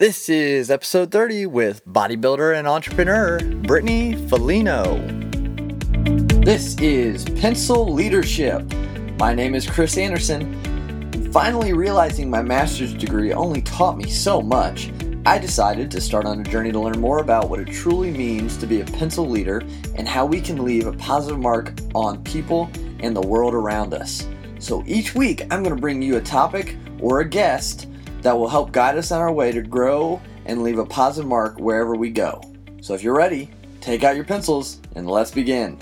This is episode 30 with bodybuilder and entrepreneur Brittany Folino. This is Pencil Leadership. My name is Chris Anderson. Finally realizing my master's degree only taught me so much, I decided to start on a journey to learn more about what it truly means to be a pencil leader and how we can leave a positive mark on people and the world around us. So each week, I'm going to bring you a topic or a guest that will help guide us on our way to grow and leave a positive mark wherever we go. So if you're ready, take out your pencils and let's begin.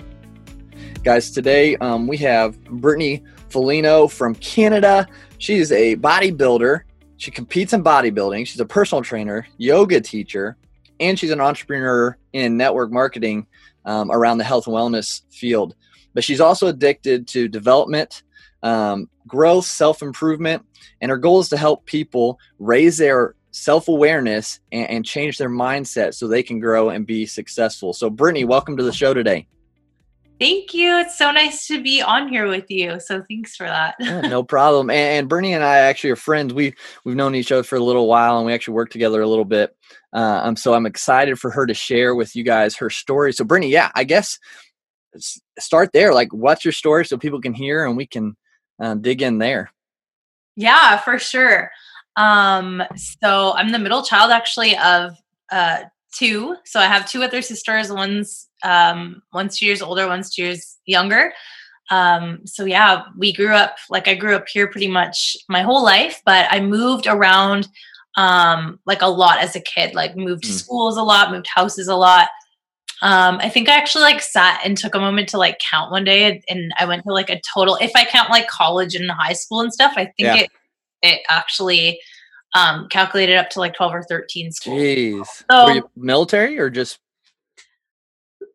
Guys, today we have Brittany Folino from Canada. She's a bodybuilder. She competes in bodybuilding. She's a personal trainer, yoga teacher, and she's an entrepreneur in network marketing around the health and wellness field. But she's also addicted to development, growth, self-improvement, and her goal is to help people raise their self-awareness and change their mindset so they can grow and be successful. So Brittany, welcome to the show today. Thank you. It's so nice to be on here with you. So thanks for that. Yeah, no problem. And Brittany and I actually are friends. We've known each other for a little while, and we actually worked together a little bit. So I'm excited for her to share with you guys her story. So Brittany, yeah, I guess start there. Like, what's your story so people can hear and we can dig in there? Yeah, for sure. So I'm the middle child actually of two. So I have two other sisters. One's 2 years older, one's 2 years younger. So yeah, I grew up here pretty much my whole life, but I moved around, a lot as a kid, moved schools a lot, moved houses a lot. I think I actually sat and took a moment to count one day and I went to a total, if I count college and high school and stuff, I think it actually, calculated up to 12 or 13 schools. Jeez. So, were you military or just?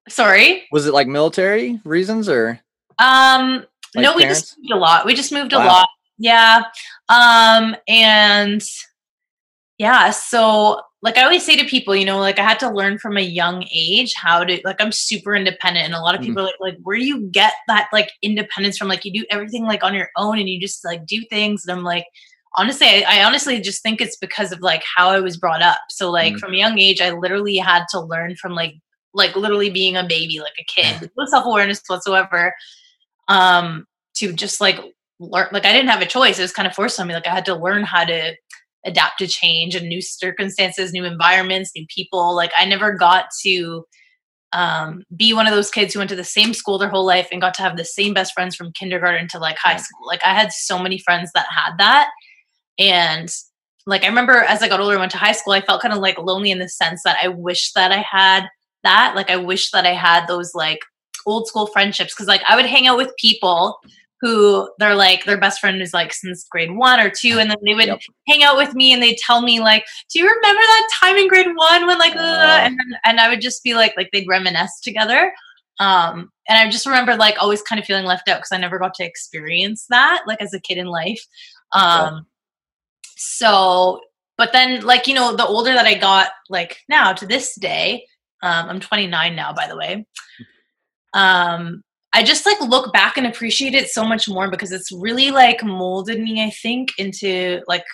Sorry? Was it military reasons or? No, we just moved a lot. Wow. Yeah. And yeah. So I always say to people, I had to learn from a young age how to, I'm super independent. And a lot of people are where do you get that independence from? You do everything on your own and you just do things. And I'm honestly, I honestly just think it's because of how I was brought up. So from a young age, I literally had to learn from literally being a baby, a kid, no self-awareness whatsoever, to just learn, I didn't have a choice. It was kind of forced on me. I had to learn how to adapt to change and new circumstances, new environments, new people. I never got to be one of those kids who went to the same school their whole life and got to have the same best friends from kindergarten to high school. I had so many friends that had that. And I remember as I got older and went to high school, I felt kind of lonely in the sense that I wish that I had that. I wish that I had those old school friendships. Cause I would hang out with people who they're their best friend is since grade 1 or 2. And then they would hang out with me and they'd tell me do you remember that time in grade 1 when and I would just be they'd reminisce together. And I just remember always kind of feeling left out cause I never got to experience that as a kid in life. So, but then the older that I got now to this day, I'm 29 now, by the way. I just look back and appreciate it so much more because it's really molded me, I think, into the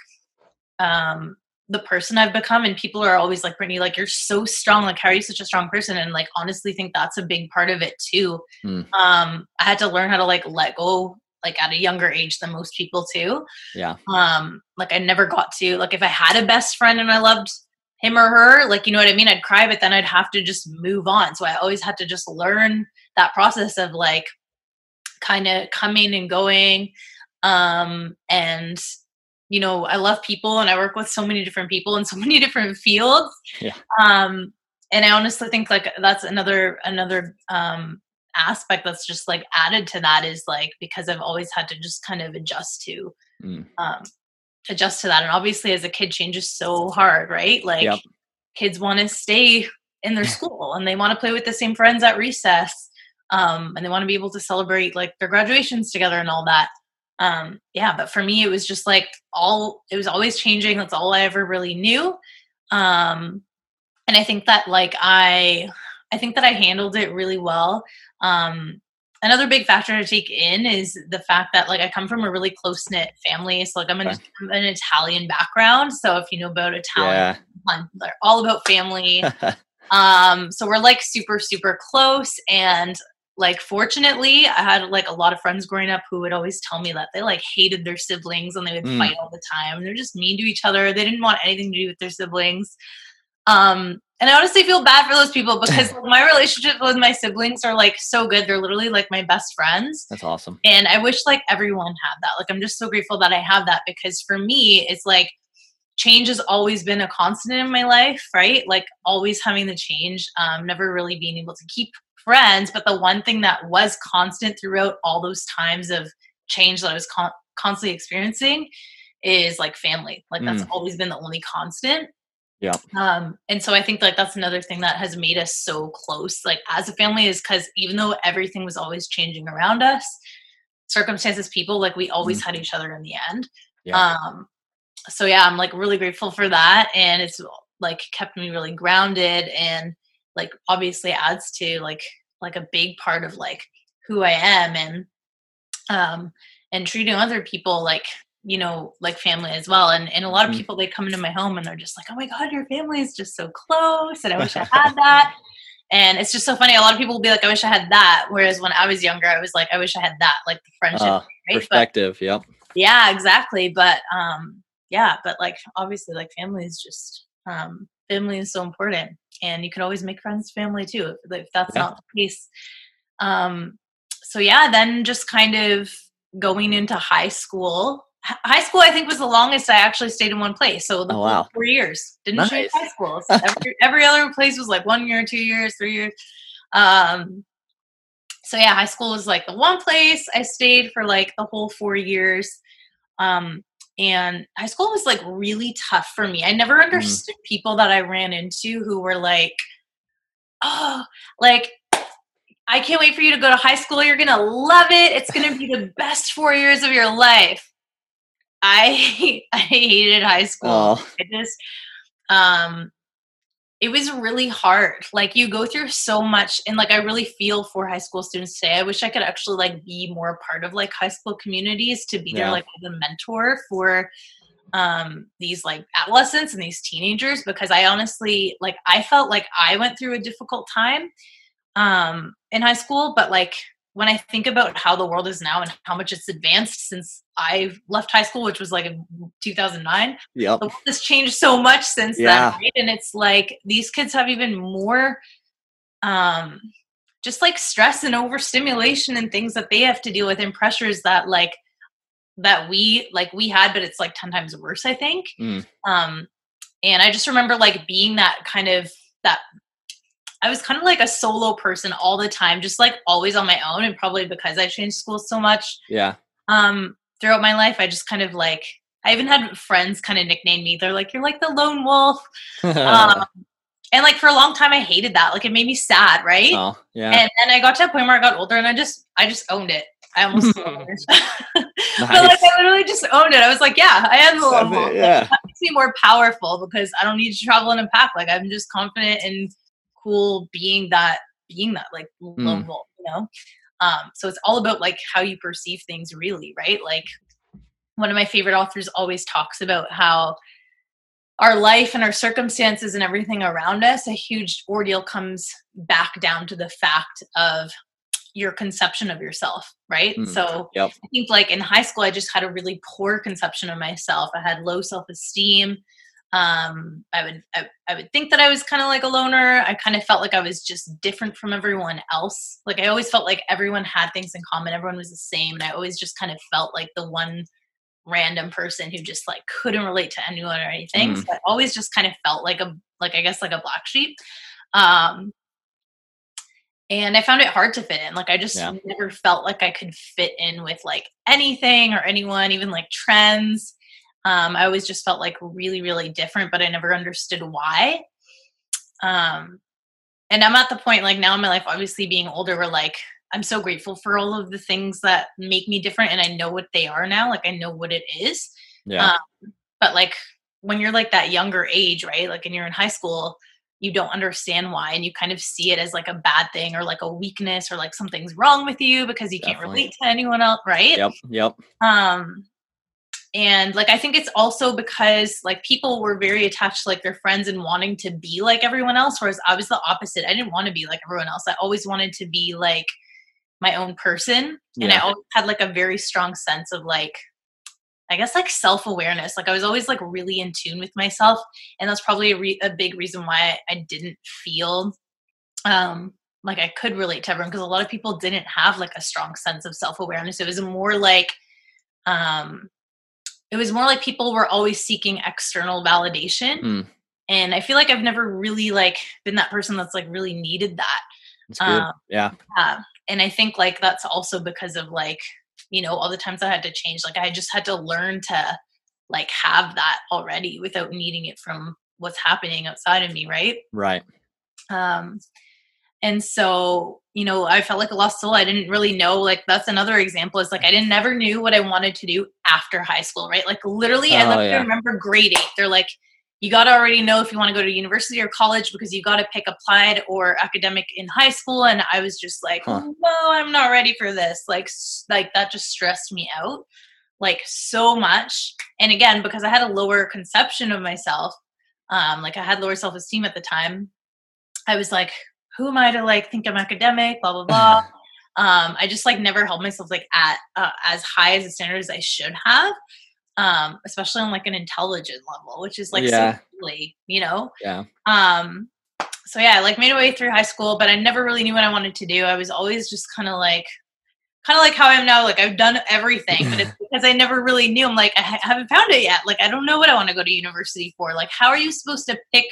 person I've become. And people are always Brittany, you're so strong. How are you such a strong person? And honestly think that's a big part of it too. I had to learn how to let go at a younger age than most people too. Yeah. I never got to if I had a best friend and I loved him or her, you know what I mean? I'd cry, but then I'd have to just move on. So I always had to just learn that process of kind of coming and going. And I love people and I work with so many different people in so many different fields. Yeah. And I honestly think that's another, aspect that's just added to that is because I've always had to just kind of adjust to that. And obviously as a kid changes so hard, right? Kids want to stay in their school and they want to play with the same friends at recess. And they want to be able to celebrate their graduations together and all that. Yeah. But for me, it was just it was always changing. That's all I ever really knew. And I think that I handled it really well. Another big factor to take in is the fact that I come from a really close knit family. So I'm an Italian background. So if you know about Italian fun. They're all about family. So we're like super, super close. And like, fortunately, I had like a lot of friends growing up who would always tell me that they like hated their siblings and they would fight all the time. They're just mean to each other. They didn't want anything to do with their siblings. And I honestly feel bad for those people because my relationship with my siblings are like so good. They're literally like my best friends. That's awesome. And I wish like everyone had that. Like, I'm just so grateful that I have that, because for me, it's like change has always been a constant in my life, right? Like always having the change, never really being able to keep friends. But the one thing that was constant throughout all those times of change that I was constantly experiencing is like family. Like that's always been the only constant. Yeah. And so I think like that's another thing that has made us so close, like as a family, is because even though everything was always changing around us, circumstances, people, like we always had each other in the end. Yeah. So yeah, I'm like really grateful for that. And it's like kept me really grounded, and like obviously adds to like a big part of like who I am, and treating other people like, you know, like family as well. And a lot of people, they come into my home and they're just like, oh my God, your family is just so close. And I wish I had that. And it's just so funny. A lot of people will be like, I wish I had that. Whereas when I was younger, I was like, I wish I had that, like the friendship right? perspective. But, yep. Yeah, exactly. But, yeah, but like, obviously like family is just, family is so important, and you can always make friends, family too, if that's not the case. So yeah, then just kind of going into high school, I think, was the longest I actually stayed in one place. So the whole 4 years. Didn't change high school. So every other place was like 1 year, 2 years, 3 years. So yeah, high school was like the one place I stayed for like the whole 4 years. And high school was like really tough for me. I never understood people that I ran into who were like, oh, like, I can't wait for you to go to high school. You're going to love it. It's going to be the best 4 years of your life. I hated high school. It just, it was really hard. Like you go through so much, and like, I really feel for high school students today. I wish I could actually like be more a part of like high school communities, to be there like as a mentor for, these like adolescents and these teenagers, because I honestly, like, I felt like I went through a difficult time, in high school, but like, when I think about how the world is now and how much it's advanced since I left high school, which was like in 2009, the world has changed so much since then. Right? And it's like, these kids have even more, just like stress and overstimulation and things that they have to deal with, and pressures that like, that we had, but it's like 10 times worse, I think. And I just remember like being that kind of, that I was kind of like a solo person all the time, just like always on my own. And probably because I changed schools so much throughout my life, I just kind of like, I even had friends kind of nickname me. They're like, you're like the lone wolf. And like for a long time, I hated that. Like it made me sad. Right. And then I got to a point where I got older, and I just owned it. I almost owned it. But like I literally just owned it. I was like, yeah, I am the lone wolf. Like, that makes me more powerful, because I don't need to travel in a pack. Like I'm just confident and cool being that like lone wolf, you know? So it's all about like how you perceive things, really, right? Like one of my favorite authors always talks about how our life and our circumstances and everything around us, a huge ordeal comes back down to the fact of your conception of yourself, right? So I think like in high school, I just had a really poor conception of myself. I had low self-esteem. I would think that I was kind of like a loner. I kind of felt like I was just different from everyone else. Like I always felt like everyone had things in common. Everyone was the same. And I always just kind of felt like the one random person who just like couldn't relate to anyone or anything. So I always just kind of felt like I guess like a black sheep. And I found it hard to fit in. Like I just never felt like I could fit in with like anything or anyone, even like trends. I always just felt like really, really different, but I never understood why. And I'm at the point like now in my life, obviously being older, where like, I'm so grateful for all of the things that make me different. And I know what they are now. Like I know what it is. But like when you're like that younger age, right? Like, and you're in high school, you don't understand why. And you kind of see it as like a bad thing, or like a weakness, or like something's wrong with you because you can't relate to anyone else. Right. Yep. And like, I think it's also because like people were very attached to like their friends and wanting to be like everyone else. Whereas I was the opposite. I didn't want to be like everyone else. I always wanted to be like my own person. Yeah. And I always had like a very strong sense of like, I guess like self-awareness. Like I was always like really in tune with myself. And that's probably a big reason why I didn't feel like I could relate to everyone. Cause a lot of people didn't have like a strong sense of self-awareness. It was more like, people were always seeking external validation. Mm. And I feel like I've never really like been that person that's like really needed that. That's good. Yeah. And I think like, that's also because of like, you know, all the times I had to change, like I just had to learn to like have that already without needing it from what's happening outside of me. Right. And so, you know, I felt like a lost soul. I didn't really know, like, that's another example is like, I never knew what I wanted to do after high school, right? Like literally, I remember grade 8. They're like, you got to already know if you want to go to university or college because you got to pick applied or academic in high school. And I was just like, no, I'm not ready for this. Like that just stressed me out like so much. And again, because I had a lower conception of myself, like I had lower self-esteem at the time. I was like, who am I to like think I'm academic, blah, blah, blah. I just like never held myself like at as high as the standard as I should have, especially on like an intelligent level, which is like, so silly, you know? Yeah. So yeah, I like made my way through high school, but I never really knew what I wanted to do. I was always just kind of like how I am now. Like I've done everything, but it's because I never really knew. I'm like, I haven't found it yet. Like, I don't know what I want to go to university for. Like, how are you supposed to pick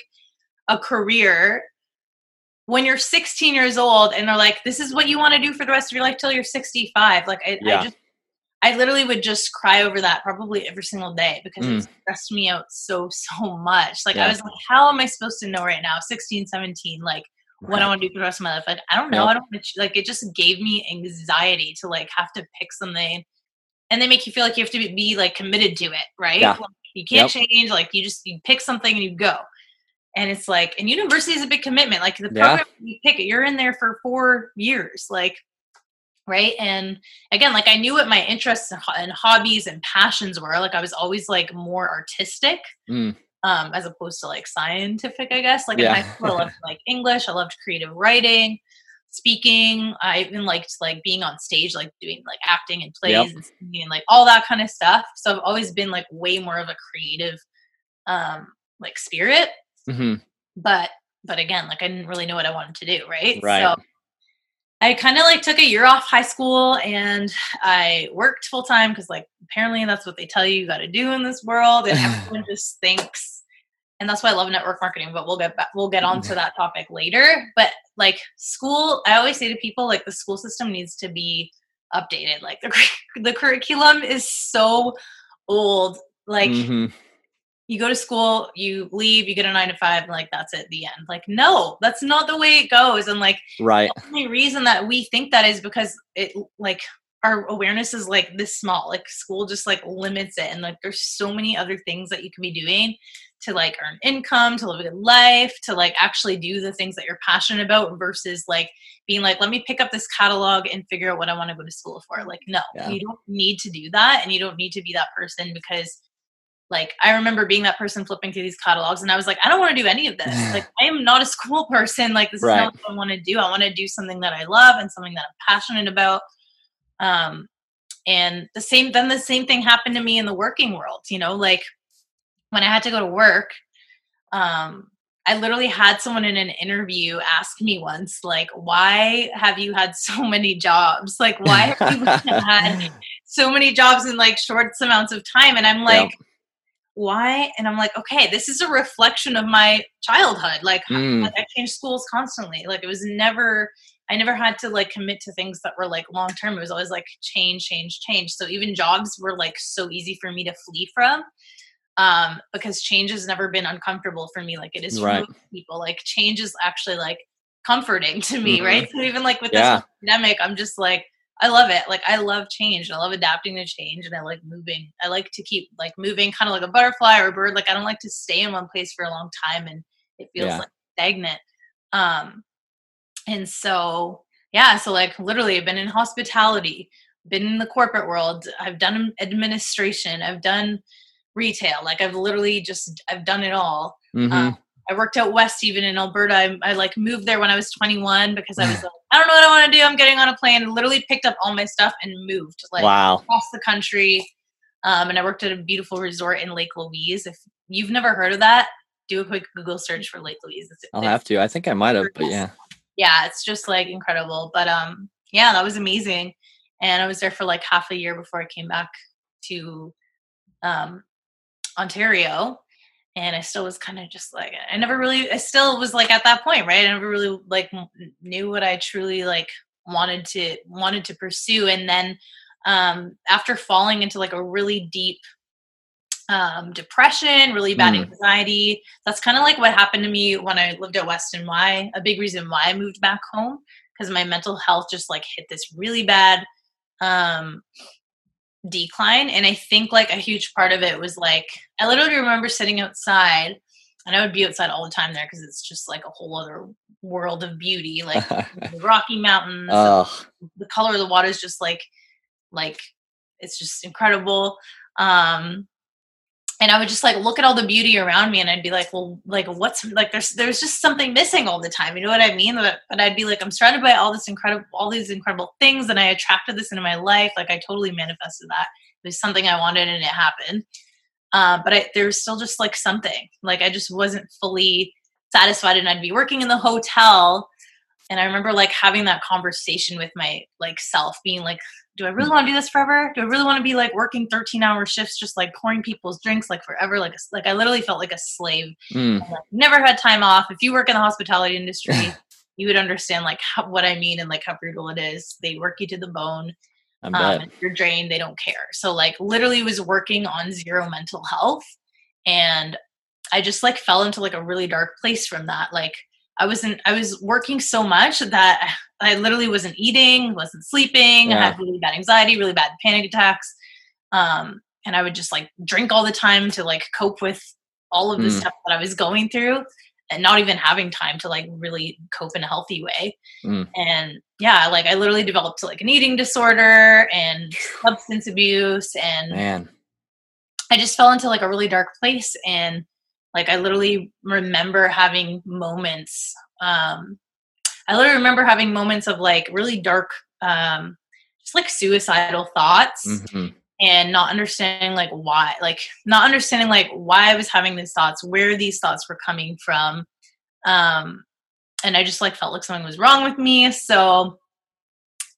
a career when you're 16 years old and they're like, this is what you want to do for the rest of your life till you're 65. Like I literally would just cry over that probably every single day because it stressed me out so much. Like I was like, how am I supposed to know right now? 16, 17, like what I want to do for the rest of my life. Like, I don't know. Yep. I don't like, it just gave me anxiety to like have to pick something, and they make you feel like you have to be like committed to it. Right. Yeah. Like, you can't change. Like you pick something and you go. And it's like, and university is a big commitment. Like the program you pick, you're in there for 4 years, like, right. And again, like I knew what my interests and hobbies and passions were. Like I was always like more artistic, as opposed to like scientific, I guess. Like in high school, I loved like English. I loved creative writing, speaking. I even liked like being on stage, like doing like acting and plays and singing and like all that kind of stuff. So I've always been like way more of a creative, like spirit. Mm-hmm. But again, like I didn't really know what I wanted to do. Right. So I kind of like took a year off high school and I worked full time. Cause like, apparently that's what they tell you got to do in this world. And everyone just thinks, and that's why I love network marketing, but we'll get onto that topic later. But like school, I always say to people, like the school system needs to be updated. Like the curriculum is so old. Like, you go to school, you leave, you get a 9 to 5, and like, that's it, the end. Like, no, that's not the way it goes. And like, the only reason that we think that is because it like our awareness is like this small, like school just like limits it. And like, there's so many other things that you can be doing to like earn income, to live a good life, to like actually do the things that you're passionate about versus like being like, let me pick up this catalog and figure out what I want to go to school for. Like, no, you don't need to do that. And you don't need to be that person because like, I remember being that person flipping through these catalogs and I was like, I don't want to do any of this. Like, I am not a school person. Like, this is not what I want to do. I want to do something that I love and something that I'm passionate about. And the same thing happened to me in the working world, you know, like when I had to go to work, I literally had someone in an interview ask me once, like, why have you had so many jobs? Like, why have you had so many jobs in like short amounts of time? And I'm like, why? And I'm like, okay, this is a reflection of my childhood. Like, I changed schools constantly. Like it was never, I never had to like commit to things that were like long-term. It was always like change. So even jobs were like so easy for me to flee from, because change has never been uncomfortable for me. Like it is for most people. Like change is actually like comforting to me. Right. So even like with this pandemic, I'm just like, I love it. Like I love change and I love adapting to change and I like moving. I like to keep like moving kind of like a butterfly or a bird. Like I don't like to stay in one place for a long time and it feels like stagnant. And so, so like literally I've been in hospitality, been in the corporate world. I've done administration. I've done retail. Like I've done it all. Mm-hmm. I worked out west even in Alberta. I like moved there when I was 21 because I was like, I don't know what I want to do. I'm getting on a plane. I literally picked up all my stuff and moved across the country. And I worked at a beautiful resort in Lake Louise. If you've never heard of that, do a quick Google search for Lake Louise. I'll have to. I think I might have, but yeah. Yeah, it's just like incredible. But yeah, that was amazing. And I was there for like half a year before I came back to Ontario. And I still was kind of just like, I still was like at that point, right? I never really like knew what I truly like wanted to pursue. And then after falling into like a really deep depression, really bad anxiety, that's kind of like what happened to me when I lived at West and why a big reason why I moved back home, because my mental health just like hit this really bad decline. And I think like a huge part of it was like, I literally remember sitting outside, and I would be outside all the time there because it's just like a whole other world of beauty, like the Rocky Mountains. Oh. The color of the water is just like it's just incredible. And I would just like look at all the beauty around me, and I'd be like, well, like what's like there's just something missing all the time. You know what I mean? But I'd be like, I'm surrounded by all these incredible things, and I attracted this into my life. Like I totally manifested that. It was something I wanted, and it happened. But there was still just like something. Like I just wasn't fully satisfied, and I'd be working in the hotel. And I remember like having that conversation with my like self, being like, do I really want to do this forever? Do I really want to be like working 13-hour shifts, just like pouring people's drinks like forever? Like I literally felt like a slave. Like, never had time off. If you work in the hospitality industry, you would understand like what I mean and like how brutal it is. They work you to the bone. If you're drained, they don't care. So like literally was working on zero mental health. And I just like fell into like a really dark place from that. Like I was working so much that I literally wasn't eating, wasn't sleeping. Yeah. I had really bad anxiety, really bad panic attacks. And I would just like drink all the time to like cope with all of the stuff that I was going through and not even having time to like really cope in a healthy way. And yeah, like I literally developed like an eating disorder and substance abuse, and I just fell into like a really dark place. And like, I literally remember having moments. I literally remember having moments of like really dark, just like suicidal thoughts, and not understanding why I was having these thoughts, where these thoughts were coming from. And I just like felt like something was wrong with me. So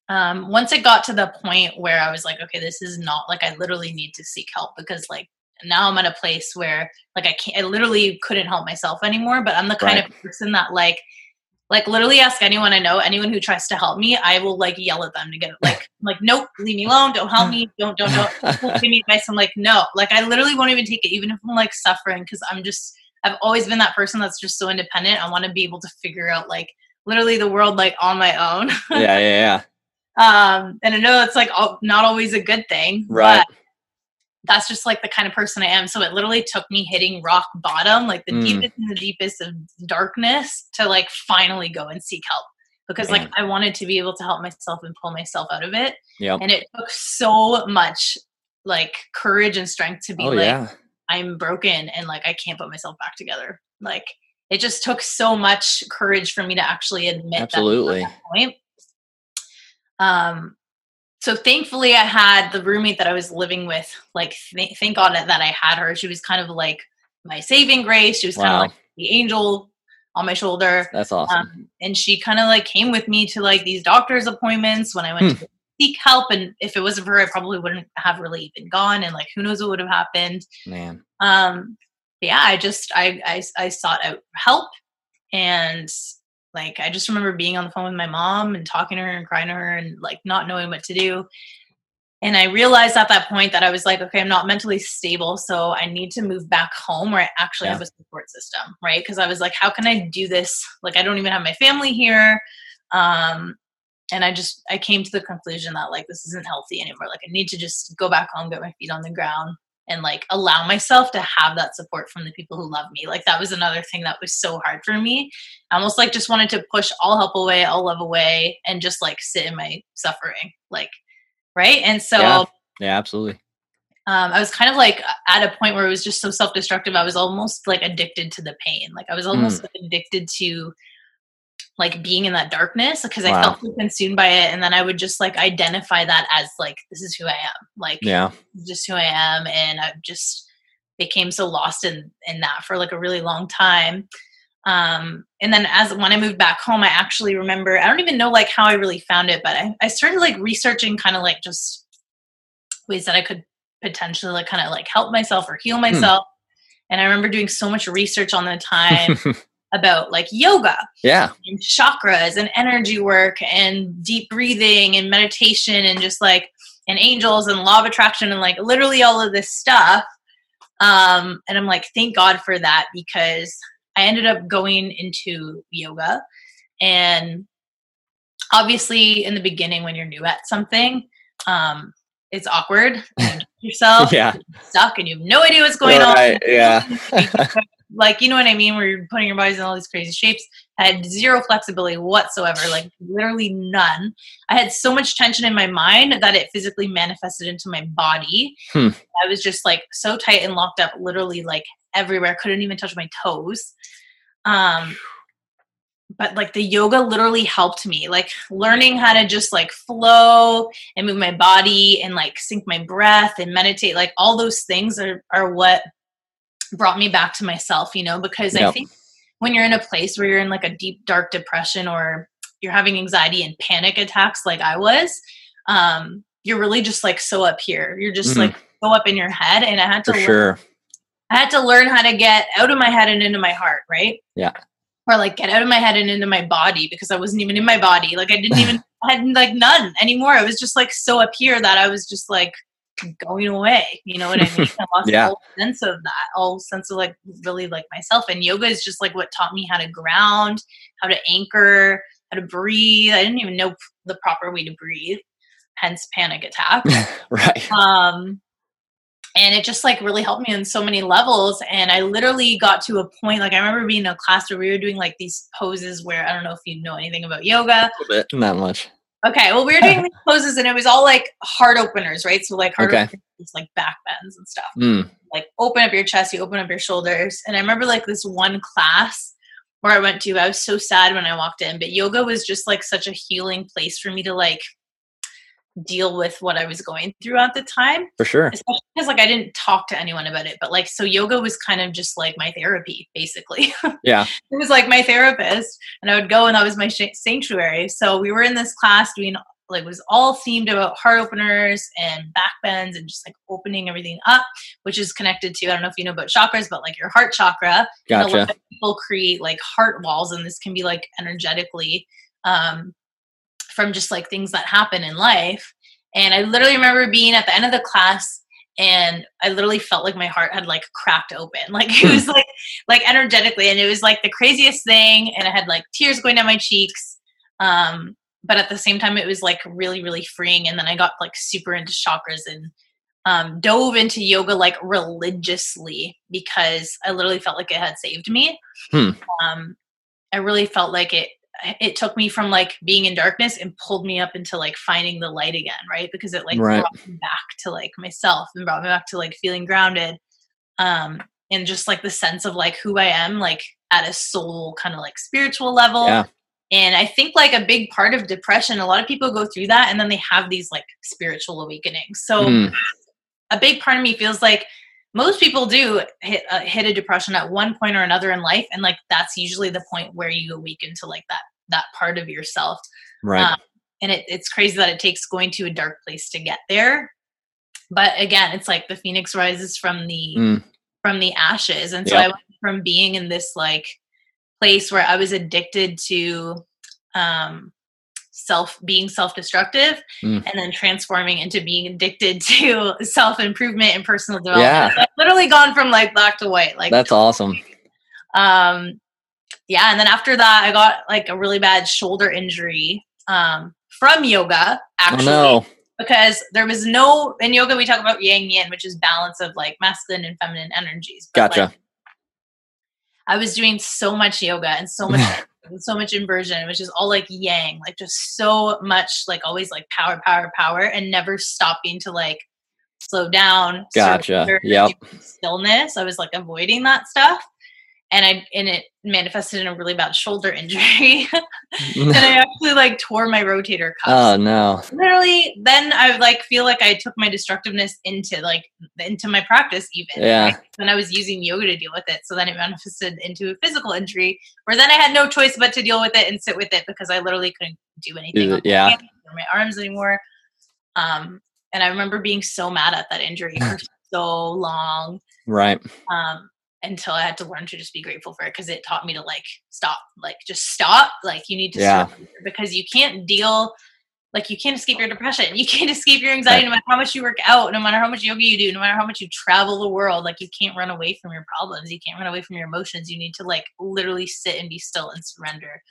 once it got to the point where I was like, okay, this is not like, I literally need to seek help, because like, now I'm at a place where like I literally couldn't help myself anymore. But I'm the kind of person that like literally ask anyone I know, anyone who tries to help me, I will like yell at them to get like, nope, leave me alone. Don't help me. Don't give me advice. I'm like, no, like I literally won't even take it, even if I'm like suffering. Cause I've always been that person that's just so independent. I want to be able to figure out like literally the world, like on my own. Yeah. And I know it's like not always a good thing, right? But that's just like the kind of person I am. So it literally took me hitting rock bottom, like the deepest and the deepest of darkness, to like finally go and seek help, because like I wanted to be able to help myself and pull myself out of it. And it took so much like courage and strength to be I'm broken and like, I can't put myself back together. Like it just took so much courage for me to actually admit that at that point. So thankfully I had the roommate that I was living with, like, thank God that I had her. She was kind of like my saving grace. She was kind of like the angel on my shoulder. That's awesome. And she kind of like came with me to like these doctor's appointments when I went to seek help. And if it wasn't for her, I probably wouldn't have really even gone. And like, who knows what would have happened. Man. Yeah, I sought out help, and like, I just remember being on the phone with my mom and talking to her and crying to her and like not knowing what to do. And I realized at that point that I was like, okay, I'm not mentally stable. So I need to move back home where I actually have a support system, right? Because I was like, how can I do this? Like, I don't even have my family here. And I came to the conclusion that like, this isn't healthy anymore. Like I need to just go back home, get my feet on the ground, and like allow myself to have that support from the people who love me. Like that was another thing that was so hard for me. I almost like just wanted to push all help away, all love away, and just like sit in my suffering. Like Right. And so, yeah absolutely. I was kind of like at a point where it was just so self-destructive. I was almost like addicted to the pain. Like I was almost addicted to like being in that darkness because I felt so consumed by it. And then I would just like identify that as like, this is who I am. Like, just who I am. And I just became so lost in that for like a really long time. And then when I moved back home, I actually remember, I don't even know like how I really found it, but I started like researching kind of like just ways that I could potentially like kind of like help myself or heal myself. And I remember doing so much research on the time about like yoga and chakras and energy work and deep breathing and meditation and just like, and angels and law of attraction and like literally all of this stuff. And I'm like, thank God for that, because I ended up going into yoga. And obviously in the beginning, when you're new at something, it's awkward and yourself stuck and you have no idea what's going on. Like, you know what I mean? Where you're putting your bodies in all these crazy shapes. I had zero flexibility whatsoever, like literally none. I had so much tension in my mind that it physically manifested into my body. I was just like so tight and locked up literally like everywhere. I couldn't even touch my toes. But like the yoga literally helped me, like learning how to just like flow and move my body and like sink my breath and meditate. Like all those things are what brought me back to myself, you know, because I think when you're in a place where you're in like a deep, dark depression or you're having anxiety and panic attacks, like I was, you're really just like so up here. You're just like so up in your head. And I had to, I had to learn how to get out of my head and into my heart. Right. Yeah. Or like get out of my head and into my body, because I wasn't even in my body. Like I didn't even, I had like none anymore. I was just like so up here that I was just like going away. You know what I mean? I lost all sense of that, all sense of like really like myself. And yoga is just like what taught me how to ground, how to anchor, how to breathe. I didn't even know the proper way to breathe, hence panic attack. And it just like really helped me on so many levels. And I literally got to a point, like I remember being in a class where we were doing like these poses where, I don't know if you know anything about yoga. A bit, not much. Okay. Well, we were doing these poses and it was all like heart openers, right? So like heart openers, like back bends and stuff. Like open up your chest, you open up your shoulders. And I remember like this one class where I went to, I was so sad when I walked in, but yoga was just like such a healing place for me to like deal with what I was going through at the time. For sure. Especially because like I didn't talk to anyone about it, but like, so yoga was kind of just like my therapy, basically. It was like my therapist, and I would go and that was my sanctuary. So we were in this class doing like, it was all themed about heart openers and back bends and just like opening everything up, which is connected to, I don't know if you know about chakras, but like your heart chakra. And a lot of people create like heart walls, and this can be like energetically, from just like things that happen in life. And I literally remember being at the end of the class and I literally felt like my heart had like cracked open. Like it was like energetically, and it was like the craziest thing. And I had like tears going down my cheeks. But at the same time it was like really, really freeing. And then I got like super into chakras and dove into yoga like religiously, because I literally felt like it had saved me. I really felt like it took me from like being in darkness and pulled me up into like finding the light again. Right. Because it like brought me back to like myself and brought me back to like feeling grounded. And just like the sense of like who I am, like at a soul kind of like spiritual level. And I think like a big part of depression, a lot of people go through that and then they have these like spiritual awakenings. So a big part of me feels like most people do hit a depression at one point or another in life. And like, that's usually the point where you awaken to like that part of yourself. And it's crazy that it takes going to a dark place to get there. But again, it's like the phoenix rises from the ashes. And so I went from being in this like place where I was addicted to, being self-destructive and then transforming into being addicted to self-improvement and personal development. So I've literally gone from like black to white. Like that's awesome. Yeah. And then after that, I got like a really bad shoulder injury from yoga actually, because there was in yoga, we talk about yang yin, which is balance of like masculine and feminine energies. But, I was doing so much yoga and so much so much inversion, which is all like yang, like just so much, like always like power, and never stopping to like slow down. Gotcha. Yeah. Stillness. I was like avoiding that stuff. And it manifested in a really bad shoulder injury. And I actually like tore my rotator cuff. Oh no. Literally, then I would like feel like I took my destructiveness into my practice even. Yeah. Right? Then I was using yoga to deal with it. So then it manifested into a physical injury where then I had no choice but to deal with it and sit with it because I literally couldn't do anything with my arms anymore. And I remember being so mad at that injury for so long. Right. Until I had to learn to just be grateful for it, because it taught me to like stop. Like you need to stop, because you can't deal, like you can't escape your depression. You can't escape your anxiety, no matter how much you work out, no matter how much yoga you do, no matter how much you travel the world. Like you can't run away from your problems. You can't run away from your emotions. You need to like literally sit and be still and surrender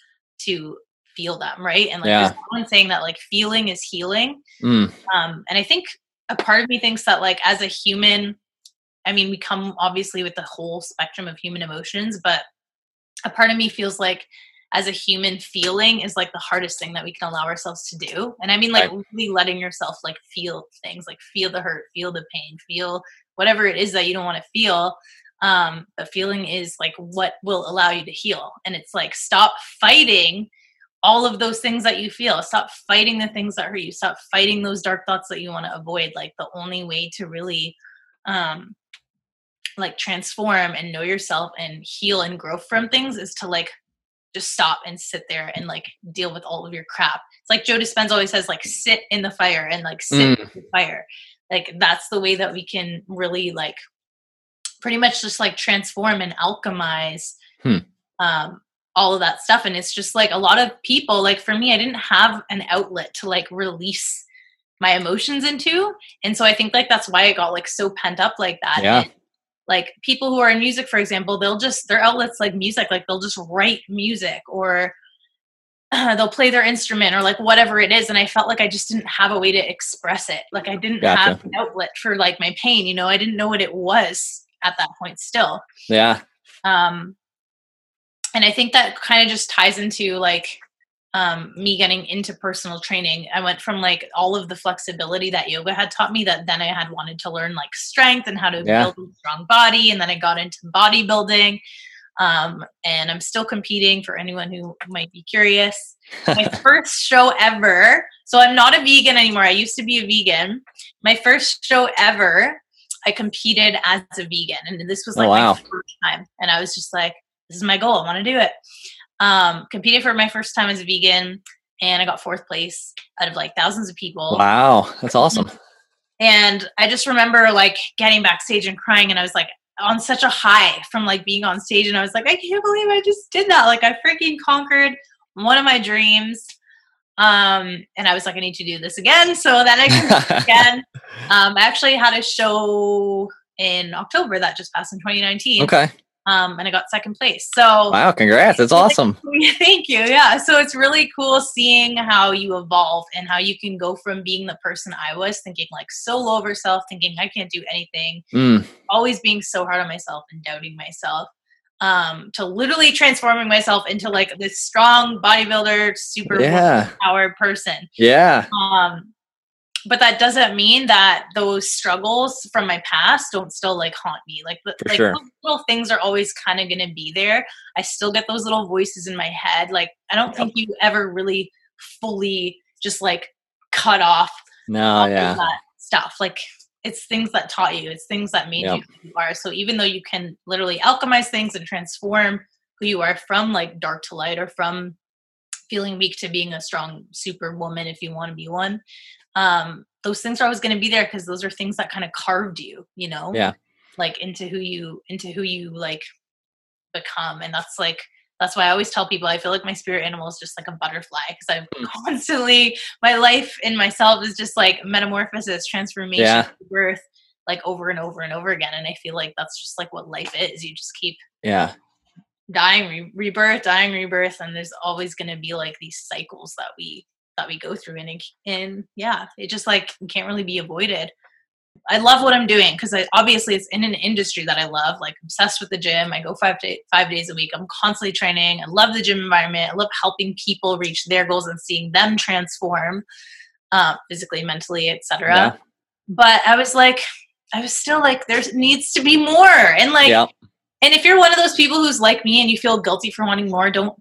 to feel them. Right. And like there's someone saying that like feeling is healing. And I think a part of me thinks that like as a human, I mean, we come obviously with the whole spectrum of human emotions, but a part of me feels like as a human, feeling is like the hardest thing that we can allow ourselves to do. And I mean, like really letting yourself like feel things, like feel the hurt, feel the pain, feel whatever it is that you don't want to feel. But feeling is like what will allow you to heal. And it's like, stop fighting all of those things that you feel. Stop fighting the things that hurt you. Stop fighting those dark thoughts that you want to avoid. Like the only way to really, like transform and know yourself and heal and grow from things is to like just stop and sit there and like deal with all of your crap. It's like Joe Dispenza always says, like sit in the fire and like sit in the fire. Like that's the way that we can really like pretty much just like transform and alchemize all of that stuff. And it's just like a lot of people, like for me, I didn't have an outlet to like release my emotions into. And so I think like that's why I got like so pent up like that. Yeah. And, like people who are in music, for example, they'll just, their outlets like music, like they'll just write music or they'll play their instrument or like whatever it is. And I felt like I just didn't have a way to express it. Like I didn't have an outlet for like my pain, you know, I didn't know what it was at that point still. Yeah. And I think that kind of just ties into like me getting into personal training. I went from like all of the flexibility that yoga had taught me that then I had wanted to learn like strength and how to build a strong body. And then I got into bodybuilding. And I'm still competing for anyone who might be curious. My first show ever. So I'm not a vegan anymore. I used to be a vegan. My first show ever, I competed as a vegan. And this was like my first time. And I was just like, this is my goal. I want to do it. Competed for my first time as a vegan, and I got fourth place out of like thousands of people. Wow. That's awesome. And I just remember like getting backstage and crying, and I was like on such a high from like being on stage, and I was like, I can't believe I just did that. Like I freaking conquered one of my dreams. And I was like, I need to do this again. So then I competed again. I actually had a show in October that just passed in 2019. Okay. And I got second place. So wow, congrats. That's awesome. Thank you. Yeah. So it's really cool seeing how you evolve and how you can go from being the person I was, thinking like so low of yourself, thinking I can't do anything, always being so hard on myself and doubting myself, to literally transforming myself into like this strong bodybuilder, super powered person. Yeah. But that doesn't mean that those struggles from my past don't still like haunt me. Like, those little things are always kind of going to be there. I still get those little voices in my head. Like, I don't think you ever really fully just like cut off all of that stuff. Like it's things that taught you, it's things that made you who you are. So even though you can literally alchemize things and transform who you are from like dark to light, or from feeling weak to being a strong superwoman, if you want to be one, those things are always going to be there, because those are things that kind of carved you, you know, like into who you like become. And that's like, that's why I always tell people, I feel like my spirit animal is just like a butterfly, because I'm constantly, my life in myself is just like metamorphosis, transformation, birth, like over and over and over again. And I feel like that's just like what life is. You just keep dying, rebirth. And there's always going to be like these cycles that we go through, and it just like can't really be avoided. I love what I'm doing because obviously it's in an industry that I love, like obsessed with the gym. I go 5 days a week. I'm constantly training. I love the gym environment. I love helping people reach their goals and seeing them transform physically, mentally, etc. Yeah. But I was still like, there needs to be more. And like, yeah. And if you're one of those people who's like me and you feel guilty for wanting more, don't,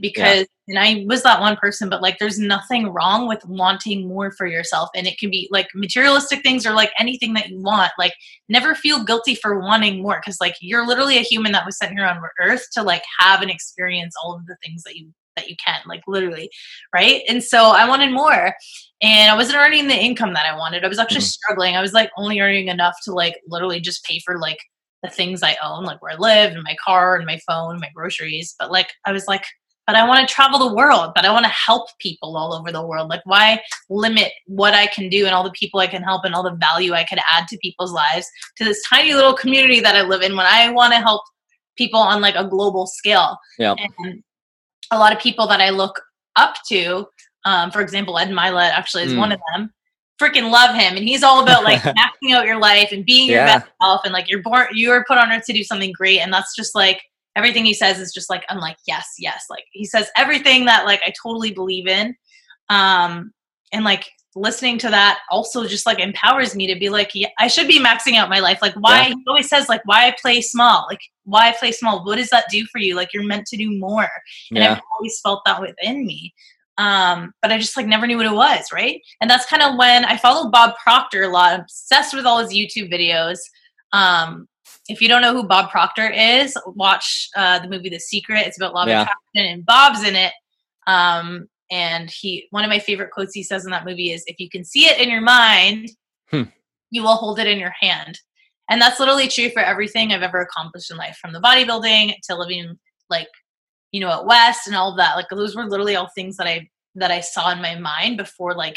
because and I was that one person, but like, there's nothing wrong with wanting more for yourself. And it can be like materialistic things or like anything that you want, like never feel guilty for wanting more. Cause like, you're literally a human that was sent here on earth to like have and experience all of the things that you can, like literally. Right. And so I wanted more and I wasn't earning the income that I wanted. I was actually struggling. I was like only earning enough to like literally just pay for like the things I own, like where I live and my car and my phone, my groceries. But like, I was like, but I want to travel the world, but I want to help people all over the world. Like why limit what I can do and all the people I can help and all the value I could add to people's lives to this tiny little community that I live in when I want to help people on like a global scale. Yeah. And a lot of people that I look up to, for example, Ed Mylett actually is one of them. Freaking love him. And he's all about like maxing out your life and being your best self. And like, you are put on earth to do something great. And that's just like, everything he says is just like, I'm like, yes, yes. Like he says everything that like, I totally believe in. And like listening to that also just like empowers me to be like, yeah, I should be maxing out my life. Like why he always says like, why play small? What does that do for you? Like you're meant to do more. And I've always felt that within me. But I just like never knew what it was. Right. And that's kind of when I followed Bob Proctor a lot. I'm obsessed with all his YouTube videos. If you don't know who Bob Proctor is, watch the movie The Secret. It's about law of attraction and Bob's in it. And one of my favorite quotes he says in that movie is, if you can see it in your mind, you will hold it in your hand. And that's literally true for everything I've ever accomplished in life, from the bodybuilding to living like, you know, at West and all of that. Like those were literally all things that I saw in my mind before like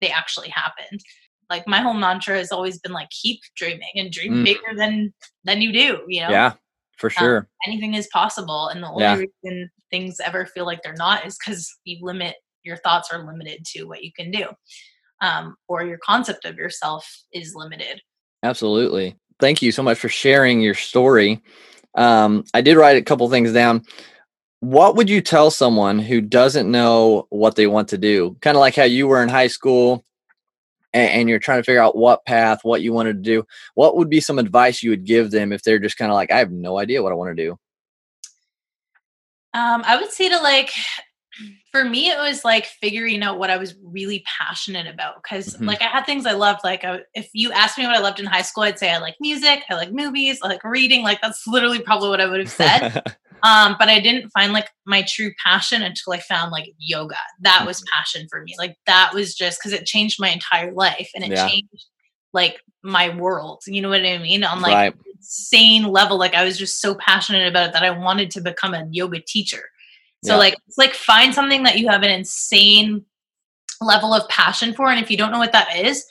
they actually happened. Like my whole mantra has always been like, keep dreaming and dream bigger than you do, you know? Yeah, for sure. Anything is possible. And the only reason things ever feel like they're not is because your thoughts are limited to what you can do. Or your concept of yourself is limited. Absolutely. Thank you so much for sharing your story. I did write a couple things down. What would you tell someone who doesn't know what they want to do? Kind of like how you were in high school and you're trying to figure out what path, what you wanted to do. What would be some advice you would give them if they're just kind of like, I have no idea what I want to do? I would say for me, it was like figuring out what I was really passionate about. Cause like I had things I loved. Like if you asked me what I loved in high school, I'd say I like music, I like movies, I like reading. Like that's literally probably what I would have said. But I didn't find like my true passion until I found like yoga. That was passion for me. Like that was just cause it changed my entire life and it changed like my world. You know what I mean? On like insane level. Like I was just so passionate about it that I wanted to become a yoga teacher. So like, it's like find something that you have an insane level of passion for. And if you don't know what that is,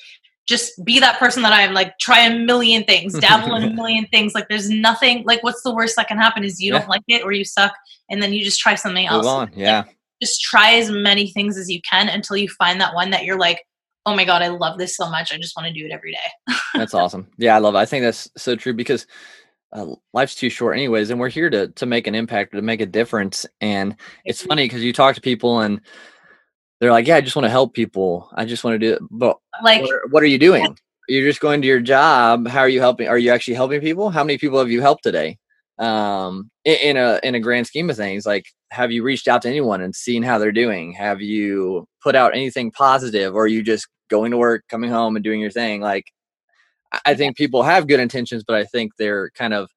just be that person that I am, like try a million things, dabble in a million things. Like there's nothing, like what's the worst that can happen is you don't like it or you suck. And then you just try something else. Move on. Yeah. Like, just try as many things as you can until you find that one that you're like, oh my God, I love this so much. I just want to do it every day. That's awesome. Yeah. I love it. I think that's so true because life's too short anyways. And we're here to make an impact, to make a difference. And it's funny because you talk to people and they're like, yeah, I just want to help people. I just want to do it. But like, what are you doing? You're just going to your job. How are you helping? Are you actually helping people? How many people have you helped today? In a grand scheme of things, like, have you reached out to anyone and seen how they're doing? Have you put out anything positive? Or are you just going to work, coming home and doing your thing? Like, I think people have good intentions, but I think they're kind of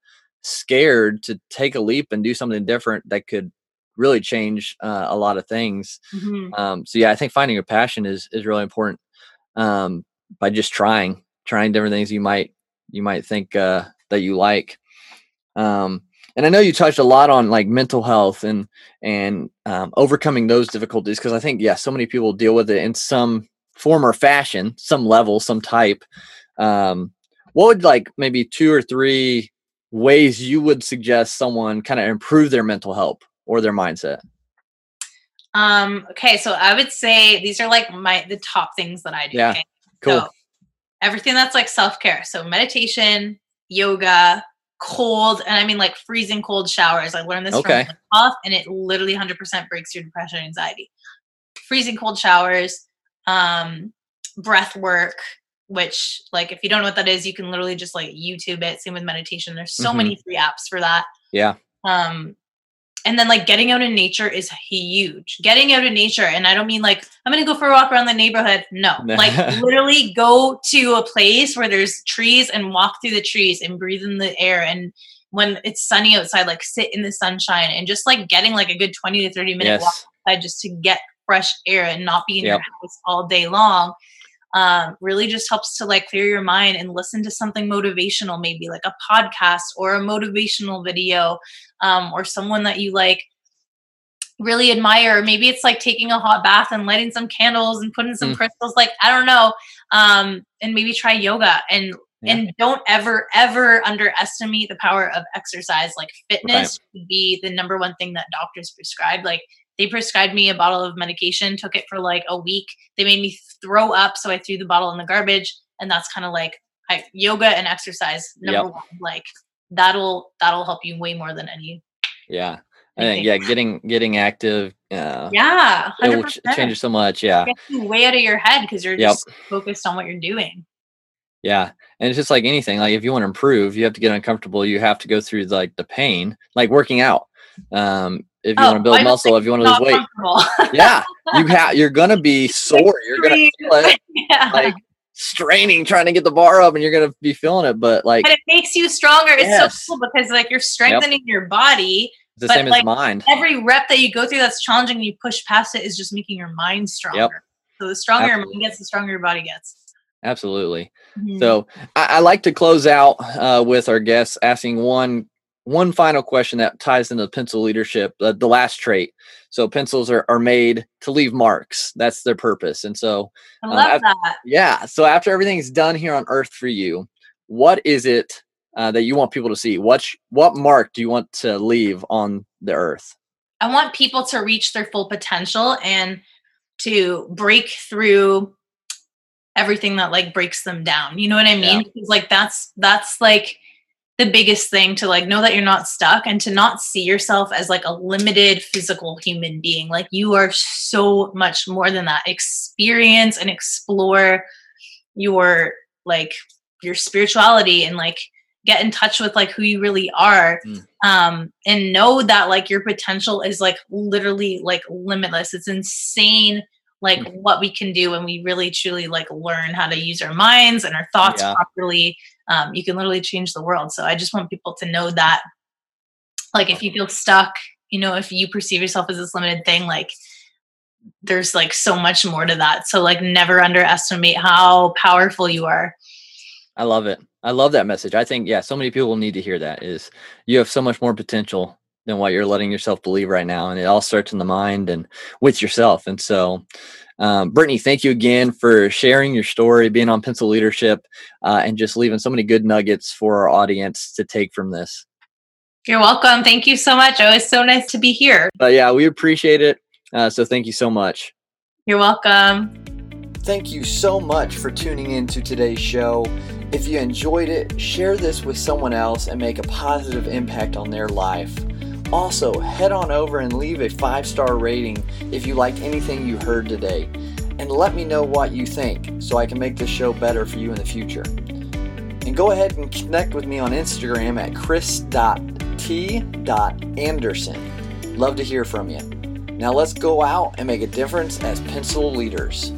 scared to take a leap and do something different that could really change a lot of things. So yeah, I think finding your passion is really important by just trying different things you might think that you like. And I know you touched a lot on like mental health and overcoming those difficulties. Cause I think, yeah, so many people deal with it in some form or fashion, some level, some type. What would like maybe 2 or 3 ways you would suggest someone kind of improve their mental health or their mindset? Okay. So I would say these are like the top things that I do. Yeah. Okay? Cool. So everything that's like self-care. So meditation, yoga, cold, and I mean like freezing cold showers. I learned this from off, and it literally 100% breaks your depression and anxiety. Freezing cold showers, breath work, which like if you don't know what that is, you can literally just like YouTube it. Same with meditation. There's so many free apps for that. Yeah. And then like getting out in nature is huge. Getting out in nature. And I don't mean like, I'm going to go for a walk around the neighborhood. No, like literally go to a place where there's trees and walk through the trees and breathe in the air. And when it's sunny outside, like sit in the sunshine and just like getting like a good 20 to 30 minute walk outside just to get fresh air and not be in your house all day long. Really just helps to like clear your mind and listen to something motivational, maybe like a podcast or a motivational video, or someone that you like really admire. Maybe it's like taking a hot bath and lighting some candles and putting some crystals, like, I don't know. And maybe try yoga and don't ever underestimate the power of exercise. Like fitness would be the number one thing that doctors prescribe. Like, they prescribed me a bottle of medication, took it for like a week. They made me throw up, so I threw the bottle in the garbage. And that's kind of like yoga and exercise, number one. Like that'll help you way more than any. Yeah. And getting active. Yeah. 100%. It changes so much. Yeah. It gets you way out of your head because you're just focused on what you're doing. Yeah. And it's just like anything, like if you want to improve, you have to get uncomfortable. You have to go through like the pain, like working out. If you want to build muscle, if you want to lose weight, you're going to be sore. You're going to feel it, like straining, trying to get the bar up, and you're going to be feeling it. But like, but it makes you stronger. Yes. It's so cool because like you're strengthening your body. It's the same as mind. Every rep that you go through that's challenging and you push past it is just making your mind stronger. Yep. So the stronger your mind gets, the stronger your body gets. Absolutely. Mm-hmm. So I like to close out with our guests asking one final question that ties into pencil leadership, the last trait. So pencils are made to leave marks. That's their purpose. And so I love that. Yeah. So after everything's done here on earth for you, what is it that you want people to see? What mark do you want to leave on the earth? I want people to reach their full potential and to break through everything that like breaks them down. You know what I mean? Yeah. Because like, that's like the biggest thing, to like know that you're not stuck and to not see yourself as like a limited physical human being. Like you are so much more than that. Experience and explore your like your spirituality and like get in touch with like who you really are. And know that like your potential is like literally like limitless. It's insane like what we can do when we really truly like learn how to use our minds and our thoughts properly. You can literally change the world. So I just want people to know that, like, if you feel stuck, you know, if you perceive yourself as this limited thing, like there's like so much more to that. So like never underestimate how powerful you are. I love it. I love that message. I think, so many people need to hear that is you have so much more potential than what you're letting yourself believe right now. And it all starts in the mind and with yourself. And so, Brittany, thank you again for sharing your story, being on Pencil Leadership, and just leaving so many good nuggets for our audience to take from this. You're welcome. Thank you so much. It was so nice to be here. But yeah, we appreciate it. So thank you so much. You're welcome. Thank you so much for tuning in to today's show. If you enjoyed it, share this with someone else and make a positive impact on their life. Also, head on over and leave a 5-star rating if you liked anything you heard today. And let me know what you think so I can make this show better for you in the future. And go ahead and connect with me on Instagram at chris.t.anderson. Love to hear from you. Now let's go out and make a difference as pencil leaders.